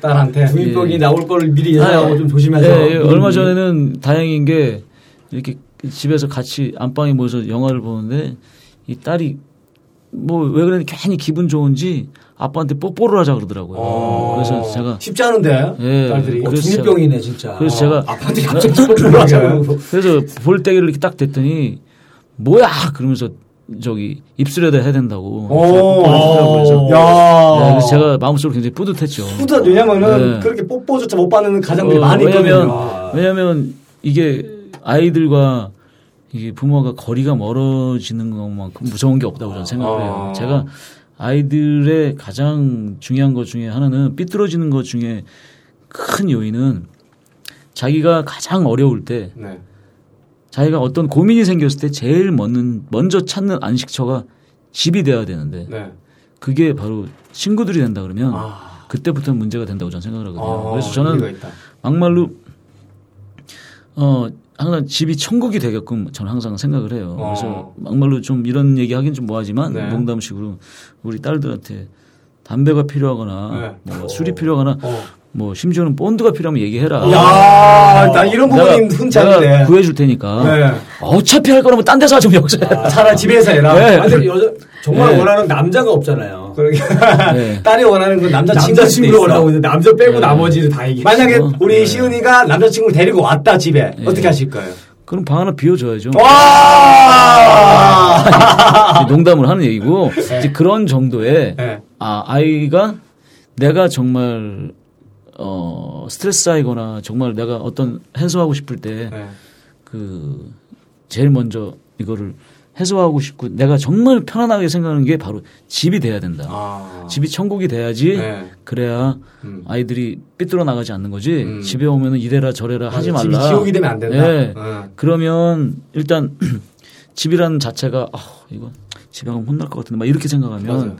딸한테 중이병이 예. 나올 거를 미리 예상하고 좀 조심해서. 예, 예. 얼마 전에는 다행인 게 이렇게 집에서 같이 안방에 모여서 영화를 보는데 이 딸이 뭐 왜 그랬는지 괜히 기분 좋은지 아빠한테 뽀뽀를 하자 그러더라고요. 그래서 제가 쉽지 않은데 예, 딸들이 중이병이네 진짜. 그래서 제가 아빠한테 갑자기 뽀뽀를 하자. 그래서 볼때기를 이렇게 딱 댔더니 뭐야 그러면서 저기 입술에다 해야 된다고. 그래서 야. 네, 그래서 제가 마음속으로 굉장히 뿌듯했죠. 왜냐면은 네. 그렇게 뽀뽀조차 못 받는 가정들이 많이 있거든요. 왜냐면 이게 아이들과 이게 부모가 거리가 멀어지는 것만큼 무서운 게 없다고 저는 생각을 해요. 제가 아이들의 가장 중요한 것 중에 하나는 삐뚤어지는 것 중에 큰 요인은 자기가 가장 어려울 때 네. 자기가 어떤 고민이 생겼을 때 제일 먼저 찾는 안식처가 집이 돼야 되는데 네. 그게 바로 친구들이 된다 그러면 그때부터는 문제가 된다고 저는 생각을 하거든요. 그래서 저는 막말로 항상 집이 천국이 되게끔 저는 항상 생각을 해요. 그래서 막말로 좀 이런 얘기 하긴 좀 뭐하지만 네. 농담식으로 우리 딸들한테 담배가 필요하거나 네. 뭐 술이 필요하거나 뭐 심지어는 본드가 필요하면 얘기해라. 야, 나 이런 부분이 흔치 않은데 구해줄 테니까. 네. 어차피 할 거라면 딴 데서 좀 여기서 차라리 집에서 해라. 네. 아니, 정말 네. 원하는 남자가 없잖아요. 그러니까 네. 딸이 원하는 건 남자친구를 원하고 있는데 남자 빼고 네. 나머지는 다 얘기해. 만약에 우리 네. 시은이가 남자친구를 데리고 왔다 집에 네. 어떻게 하실 거예요? 그럼 방 하나 비워줘야죠. 아니, 농담을 하는 얘기고 네. 이제 그런 정도의 네. 아이가 내가 정말 스트레스 쌓이거나 정말 내가 어떤 해소하고 싶을 때 그 제일 먼저 이거를 해소하고 싶고 내가 정말 편안하게 생각하는 게 바로 집이 돼야 된다. 집이 천국이 돼야지 네. 그래야 아이들이 삐뚤어 나가지 않는 거지. 집에 오면은 이래라 저래라 하지 말라. 집이 지옥이 되면 안 된다. 네. 그러면 일단 집이라는 자체가 이거 집에 가면 혼날 것 같은데 막 이렇게 생각하면 맞아요.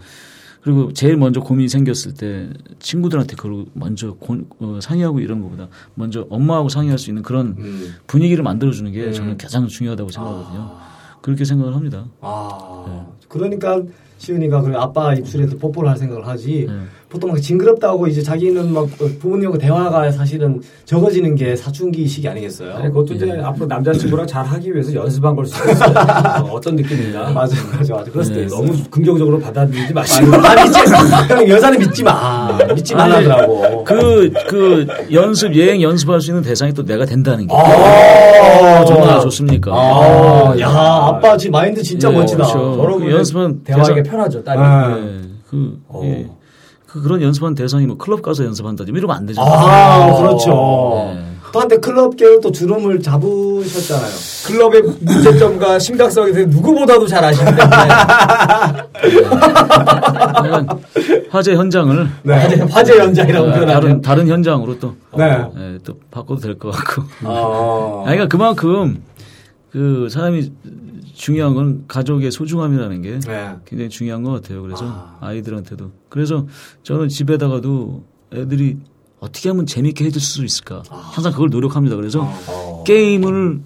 그리고 제일 먼저 고민이 생겼을 때 친구들한테 그걸 먼저 상의하고 이런 것보다 먼저 엄마하고 상의할 수 있는 그런 분위기를 만들어주는 게 저는 가장 중요하다고 생각하거든요. 그렇게 생각을 합니다. 아 네. 그러니까 시은이가 그래 아빠 입술에서 뽀뽀를 할 생각을 하지. 네. 보통 막 징그럽다고 이제 자기는 막 부모님과 대화가 사실은 적어지는 게 사춘기 시기 아니겠어요? 아니, 그것도 이제 네. 앞으로 남자친구랑 잘 하기 위해서 연습한 걸 수도 있어요. 어떤 느낌인가? 맞아, 맞아, 맞아. 그럴 수도 네. 있어. 너무 긍정적으로 받아들이지 마시고. 아니지. 여자는 믿지 마. 믿지 말라더라고. 그 연습 여행 연습할 수 있는 대상이 또 내가 된다는 게. 아, 정말 좋습니까? 아, 야, 아빠 지금 마인드 진짜 네, 멋지다. 그렇죠. 그 연습은 대화하기 편하죠, 딸이. 네, 그런 연습한 대상이 뭐 클럽 가서 연습한다든지 이러면 안 되잖아요. 아, 그렇죠. 네. 또 한때 클럽계로 또 주름을 잡으셨잖아요. 클럽의 문제점과 심각성에 대해 누구보다도 잘 아시기 때문에. 네. 화재 현장을. 네. 화재 현장이라고 표현하는. 다른 현장으로 또. 네. 네, 또 바꿔도 될 것 같고. 아. 그러니까 그만큼 그 사람이 중요한 건 가족의 소중함이라는 게 네. 굉장히 중요한 것 같아요. 그래서 아이들한테도. 그래서 저는 집에다가도 애들이 어떻게 하면 재밌게 해줄 수 있을까. 항상 그걸 노력합니다. 그래서 게임을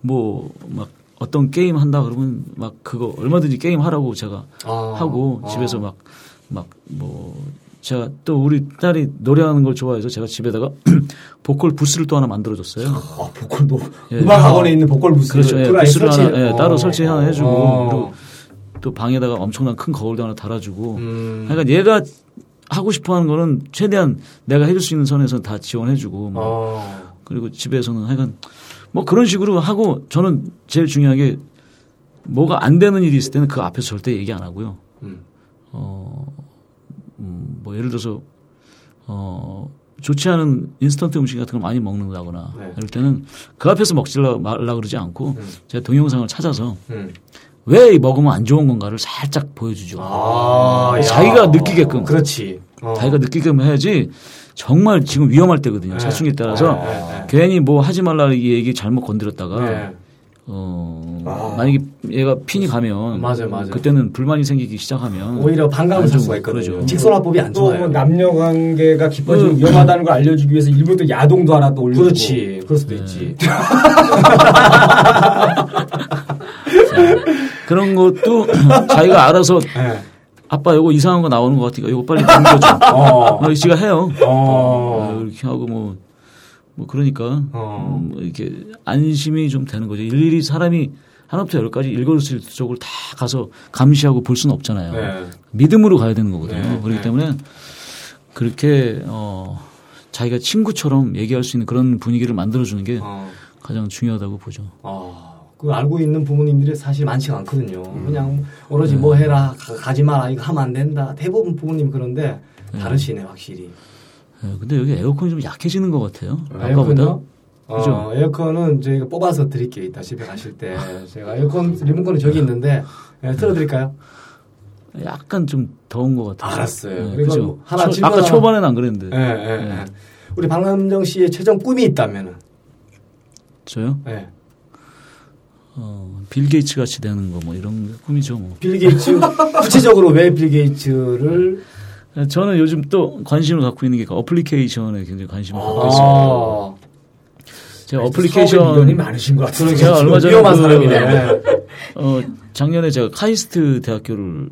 뭐 막 어떤 게임 한다 그러면 막 그거 얼마든지 게임 하라고 제가 하고 집에서 막 뭐 제가 또 우리 딸이 노래하는 걸 좋아해서 제가 집에다가 보컬 부스를 또 하나 만들어줬어요. 아, 보컬도 예. 음악 학원에 있는 보컬 부스를 그렇죠. 예, 부스를 설치? 하나 예, 따로 설치 하나 해주고 그리고 또 방에다가 엄청난 큰 거울도 하나 달아주고. 그러니까 얘가 하고 싶어하는 거는 최대한 내가 해줄 수 있는 선에서 다 지원해주고 뭐. 그리고 집에서는 하여간 뭐 그런 식으로 하고 저는 제일 중요한 게 뭐가 안 되는 일이 있을 때는 그 앞에서 절대 얘기 안 하고요. 뭐 예를 들어서 좋지 않은 인스턴트 음식 같은 걸 많이 먹는다거나 네. 이럴 때는 그 앞에서 먹지라 말라 그러지 않고 제가 동영상을 찾아서 왜 먹으면 안 좋은 건가를 살짝 보여주죠. 아, 자기가 느끼게끔. 그렇지. 자기가 느끼게끔 해야지 정말 지금 위험할 때거든요. 네. 사춘기에 따라서 네. 괜히 뭐 하지 말라 얘기 잘못 건드렸다가 네. 만약에 얘가 핀이 가면 맞아요. 그때는 불만이 생기기 시작하면 오히려 반감을 줄 수가 있거든요. 직설화법이 안 좋아요. 뭐 남녀관계가 깊어지면 위험하다는 걸 알려주기 위해서 일부러 또 야동도 하나 또 올리고 그렇지. 그럴 수도 네. 있지. 그런 것도 자기가 알아서 네. 아빠 요거 이상한 거 나오는 것 같으니까 요거 빨리 넘겨줘. 지가 해요. 이렇게 하고 뭐 그러니까 이렇게 안심이 좀 되는 거죠. 일일이 사람이 하나부터 열까지 읽을 수 있는 쪽을 다 가서 감시하고 볼 수는 없잖아요. 네. 믿음으로 가야 되는 거거든요. 네. 그렇기 때문에 그렇게 자기가 친구처럼 얘기할 수 있는 그런 분위기를 만들어주는 게 가장 중요하다고 보죠. 그 알고 있는 부모님들이 사실 많지가 않거든요. 그냥 오로지 네. 뭐 해라 가지 마라 이거 하면 안 된다. 대부분 부모님 그런데 네. 다르시네 확실히. 네, 근데 여기 에어컨이 좀 약해지는 것 같아요. 아까보다. 그죠? 에어컨은 저희가 뽑아서 드릴게요. 이따 집에 가실 때. 제가 에어컨 리모컨이 저기 있는데, 네, 틀어드릴까요? 약간 좀 더운 것 같아요. 알았어요. 네, 그리고 뭐 하나 아까 초반에는 안 그랬는데. 네. 우리 박남정 씨의 최종 꿈이 있다면은? 저요? 네. 빌 게이츠 같이 되는 거 뭐 이런 꿈이죠 뭐. 빌 게이츠? 구체적으로 왜 빌 게이츠를? 저는 요즘 또 관심을 갖고 있는 게 어플리케이션에 굉장히 관심을 갖고 있어요. 제가 어플리케이션이 많으신 것 같아요. 제가 얼마 전에 위험한 사람이네. 작년에 제가 카이스트 대학교를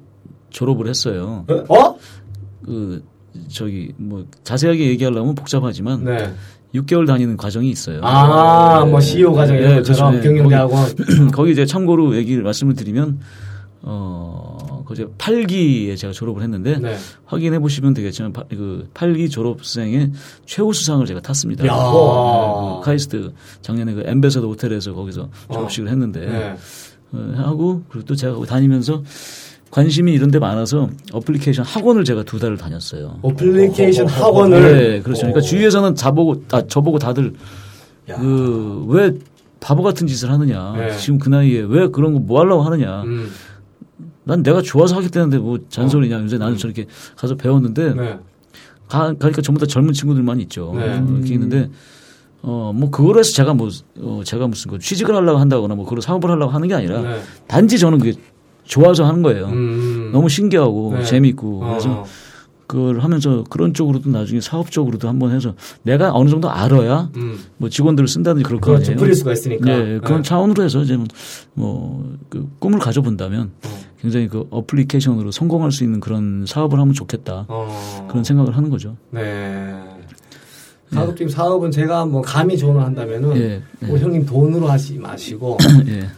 졸업을 했어요. 뭐 자세하게 얘기하려면 복잡하지만 네. 6개월 다니는 과정이 있어요. 뭐 CEO 과정이에요. 제가 경영대학원 거기 이제 참고로 얘기를 말씀을 드리면 그제 8기에 제가 졸업을 했는데 네. 확인해 보시면 되겠지만 그 8기 졸업생의 최우 수상을 제가 탔습니다. 그 카이스트 작년에 그 엠베서더 호텔에서 거기서 졸업식을 했는데 네. 하고 그리고 또 제가 다니면서 관심이 이런 데 많아서 어플리케이션 학원을 제가 2달을 다녔어요. 어플리케이션 학원을 네, 그렇죠. 그러니까 주위에서는 저보고 다들 그 왜 바보 같은 짓을 하느냐. 네. 지금 그 나이에 왜 그런 거 뭐 하려고 하느냐. 난 내가 좋아서 하겠다는데 뭐 잔소리냐. 요새 나는 저렇게 가서 배웠는데 네. 가니까 전부 다 젊은 친구들만 있죠. 네. 이렇게 있는데 뭐 그걸 해서 제가 뭐 제가 무슨 거 취직을 하려고 한다거나 뭐 그런 사업을 하려고 하는 게 아니라 네. 단지 저는 그게 좋아서 하는 거예요. 너무 신기하고 네. 재밌고 그래서 그걸 하면서 그런 쪽으로도 나중에 사업적으로도 한번 해서 내가 어느 정도 알아야 뭐 직원들을 쓴다든지 그럴 거 아니에요. 뿌릴 수가 있으니까. 네, 그런 네. 차원으로 해서 이제 뭐 그 꿈을 가져본다면 굉장히 그 어플리케이션으로 성공할 수 있는 그런 사업을 하면 좋겠다. 그런 생각을 하는 거죠. 네. 사업팀 사업은 제가 뭐 감히 조언한다면은 뭐 형님 돈으로 하지 마시고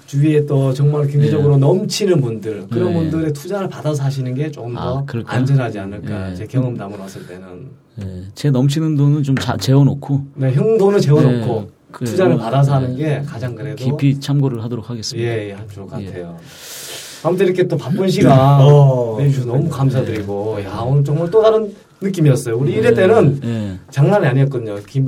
주위에 또 정말 경제적으로 넘치는 분들 그런 분들의 투자를 받아서 하시는 게 조금 더 안전하지 않을까 제 경험담으로 왔을 때는 제 넘치는 돈은 좀 재워놓고 형 돈은 재워놓고 투자를 받아서 하는 게 가장 그래도 깊이 참고를 하도록 하겠습니다. 예, 할 줄 같아요. 아무튼 이렇게 또 바쁜 시간 내주셔서 너무 감사드리고 야 오늘 정말 또 다른 느낌이었어요. 우리 이럴 때는 장난이 아니었거든요. 김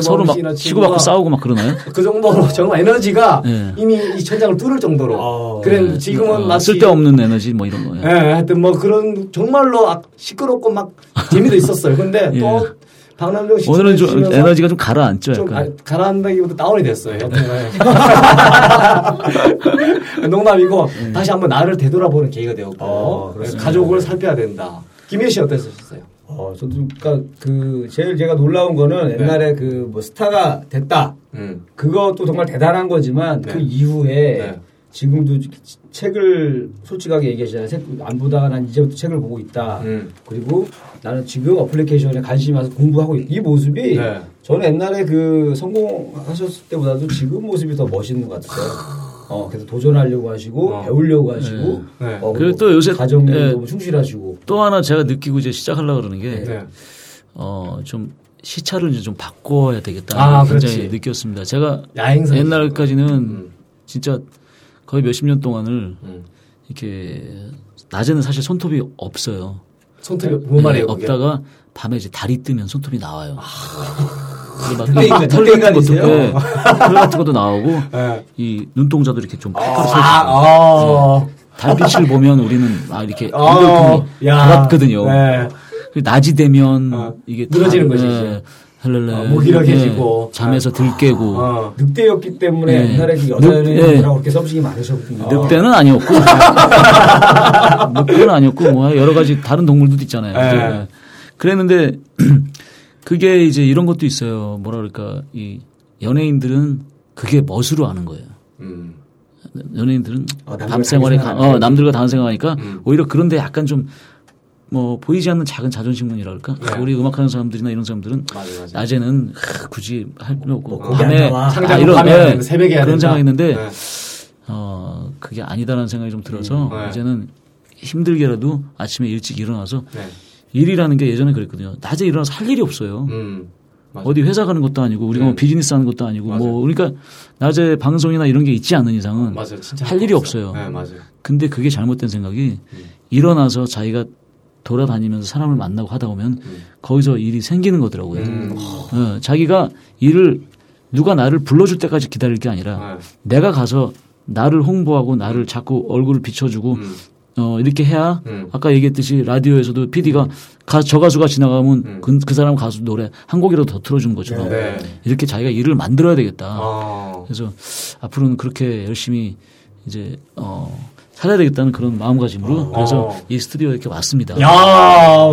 서로 막 치고받고 싸우고 막 그러나요? 그 정도로 정말 에너지가 이미 이 천장을 뚫을 정도로. 그래 지금은 마치 쓸데없는 에너지 뭐 이런 거예요. 하여튼 뭐 그런 정말로 시끄럽고 막 재미도 있었어요. 근데 또 박남정 씨 오늘은 좀 에너지가 좀 가라앉죠. 좀 가라앉다기보다 다운이 됐어요. 농담이고 다시 한번 나를 되돌아보는 계기가 되었고 가족을 살펴야 된다. 김혜 씨 어땠었어요? 저도 그러니까 그 제일 제가 놀라운 거는 옛날에 그 뭐 스타가 됐다. 그것도 정말 대단한 거지만 그 이후에 지금도 책을 솔직하게 얘기하시잖아요. 책 안 보다가 난 이제부터 책을 보고 있다. 그리고 나는 지금 어플리케이션에 관심이 와서 공부하고 이 모습이 저는 옛날에 그 성공하셨을 때보다도 지금 모습이 더 멋있는 것 같아요. 그래서 도전하려고 하시고 배우려고 하시고 그리고 또 요새 가정에 너무 충실하시고 또 하나 제가 느끼고 이제 시작하려고 그러는 게 좀 시차를 이제 좀 바꿔야 되겠다 굉장히 느꼈습니다. 제가 옛날까지는 진짜 거의 몇십 년 동안을 이렇게 낮에는 사실 손톱이 없어요. 손톱이 뭔 말이에요? 없다가 밤에 이제 달이 뜨면 손톱이 나와요. 털 같은 것도, 털 같은 것도 나오고, 이 눈동자도 이렇게 좀 팍팍 서 달빛을 보면 우리는, 이렇게, 달았거든요. 낮이 되면, 이게. 늘어지는 거지. 뭐 잠에서 들깨고. 늑대였기 때문에 옛날에 그 여자애들이랑 그렇게 섭식이 많으셨군요. 늑대는 아니었고. 늑대는 아니었고, 뭐, 여러 가지 다른 동물들도 있잖아요. 그랬는데, 그게 이제 이런 것도 있어요. 뭐라 그럴까. 이 연예인들은 그게 멋으로 아는 거예요. 연예인들은 밤 생활에, 남들과 다른 생활하니까 오히려 그런데 약간 좀 뭐 보이지 않는 작은 자존심문이랄까. 우리 음악하는 사람들이나 이런 사람들은 낮에는 굳이 할 필요 없고 밤에 이런 새벽에 그런 생각이 있는데 그게 아니다라는 생각이 좀 들어서 이제는 힘들게라도 아침에 일찍 일어나서 일이라는 게 예전에 그랬거든요. 낮에 일어나서 할 일이 없어요. 어디 회사 가는 것도 아니고 우리가 뭐 비즈니스 하는 것도 아니고 뭐 그러니까 낮에 방송이나 이런 게 있지 않는 이상은 할 일이 없어요. 맞아요. 근데 그게 잘못된 생각이 일어나서 자기가 돌아다니면서 사람을 만나고 하다 보면 거기서 일이 생기는 거더라고요. 자기가 일을 누가 나를 불러줄 때까지 기다릴 게 아니라 내가 가서 나를 홍보하고 나를 자꾸 얼굴을 비춰주고 이렇게 해야 아까 얘기했듯이 라디오에서도 PD가 저 가수가 지나가면 그 사람 가수 노래 한 곡이라도 더 틀어준 것처럼 이렇게 자기가 일을 만들어야 되겠다. 그래서 앞으로는 그렇게 열심히 이제 살아야 되겠다는 그런 마음가짐으로 그래서 이 스튜디오에 이렇게 왔습니다. 야, 아니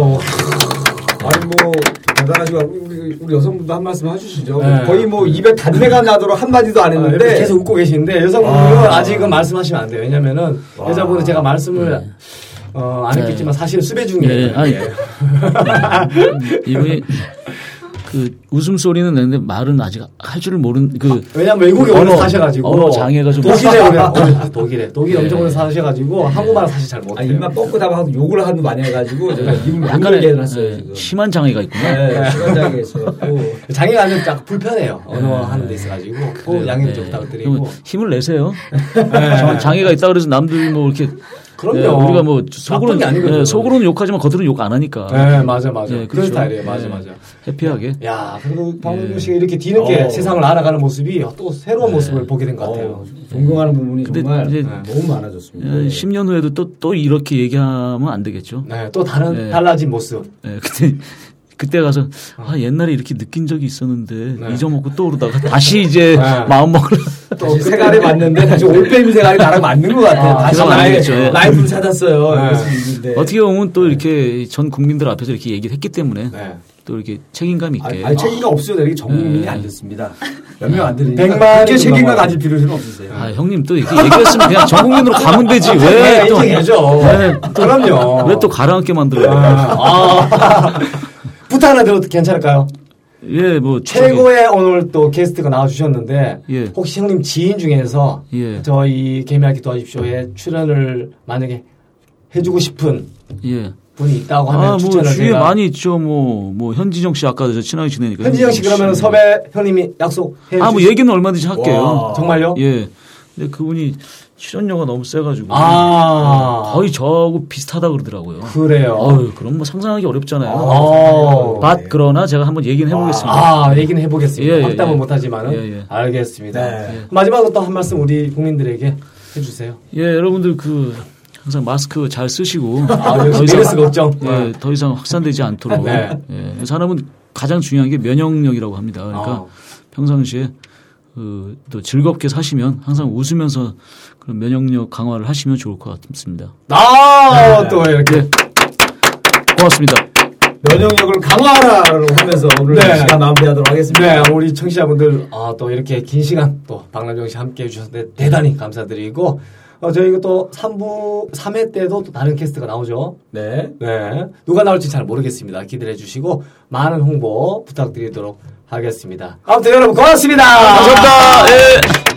뭐 대단하시고 우리 여성분도 한 말씀 해주시죠. 거의 뭐 입에 단내가 나도록 한 마디도 안 했는데 계속 웃고 계시는데 여성분은 아직은 말씀하시면 안 돼요. 왜냐면은 여자분은 제가 말씀을 안 했겠지만 사실은 수배 중이에요. 이분이 그 웃음소리는 내는데 말은 아직 할 줄을 모르는 왜냐면 외국에 오래 사셔가지고 언어 장애가 좀 독일에 엄청 오래 사셔가지고 한국말 사실 잘 못해요. 입만 뻗고 다가 욕을 하도 많이 해가지고 제가 입을 약간의 심한 장애가 있구나. 심한 장애가 있어가지고 장애가 아니면 딱 불편해요. 언어 하는 데 있어가지고 양해를 좀 부탁드리고 힘을 내세요. 장애가 있다 그래서 남들이 뭐 이렇게 그럼요. 우리가 뭐 속으로는 욕하지만 겉으로는 욕 안 하니까. 맞아. 그런 스타일이에요. 맞아. 해피하게. 야, 그래도 박남정 씨가 이렇게 뒤늦게 세상을 알아가는 모습이 또 새로운 모습을 보게 된 것 같아요. 존경하는 부분이 정말 너무 많아졌습니다. 10년 후에도 또 이렇게 얘기하면 안 되겠죠. 또 달라진 모습. 그때 가서 옛날에 이렇게 느낀 적이 있었는데 잊어먹고 떠오르다가 다시 이제 마음 먹으려고 또 색깔이 맞는데 다시 올빼미 색깔이 나랑 맞는 것 같아요. 아, 다시 라이프를 찾았어요. 네. 어떻게 보면 또 이렇게 전 국민들 앞에서 이렇게 얘기를 했기 때문에 네. 또 이렇게 책임감 있게. 아니 책임감 없어요. 이렇게 전 국민이 네. 안 됐습니다. 몇 명 안 되니까. 100만 개 책임감 가질 필요는 없으세요. 아 형님 또 이렇게 얘기했으면 그냥 전 국민으로 가면 되지. 왜 또 얘기죠. 그럼요. 왜 또 가라앉게 만들어요. 부탁 하나 드려도 괜찮을까요? 예, 뭐 최고의 저기... 오늘 또 게스트가 나와주셨는데 예. 혹시 형님 지인 중에서 예. 저희 개미학기 도와주십시오에 출연을 만약에 해주고 싶은 예. 분이 있다고 하면 추천을 주위에 제가... 많이 있죠. 뭐 현진영 씨 아까 저 친하게 지내니까 현진영 씨 그러면 씨. 섭외 형님이 약속해 뭐 얘기는 얼마든지 할게요. 와, 정말요? 예. 근데 그분이 출연료가 너무 세가지고 거의 저하고 비슷하다 그러더라고요. 그래요. 어휴, 그럼 뭐 상상하기 어렵잖아요. 네. 그러나 제가 한번 얘기는 해보겠습니다. 얘기는 해보겠습니다. 확답은 못하지만은 알겠습니다. 네. 마지막으로 또 한 말씀 우리 국민들에게 해주세요. 예, 여러분들 항상 마스크 잘 쓰시고 더 이상 걱정. 예, 더 이상 확산되지 않도록. 네. 예, 사람은 가장 중요한 게 면역력이라고 합니다. 그러니까 평상시에. 또 즐겁게 사시면 항상 웃으면서 그런 면역력 강화를 하시면 좋을 것 같습니다. 또 이렇게 고맙습니다. 면역력을 강화하라고 하면서 오늘 시간 마무리하도록 하겠습니다. 네, 우리 청취자분들 또 이렇게 긴 시간 또 박남정 씨 함께해 주셔서 대단히 감사드리고 저희가 또 3회 때도 또 다른 캐스트가 나오죠. 네. 누가 나올지 잘 모르겠습니다. 기대해 주시고 많은 홍보 부탁드리도록 하겠습니다. 아무튼 여러분 고맙습니다. 감사합니다. 예.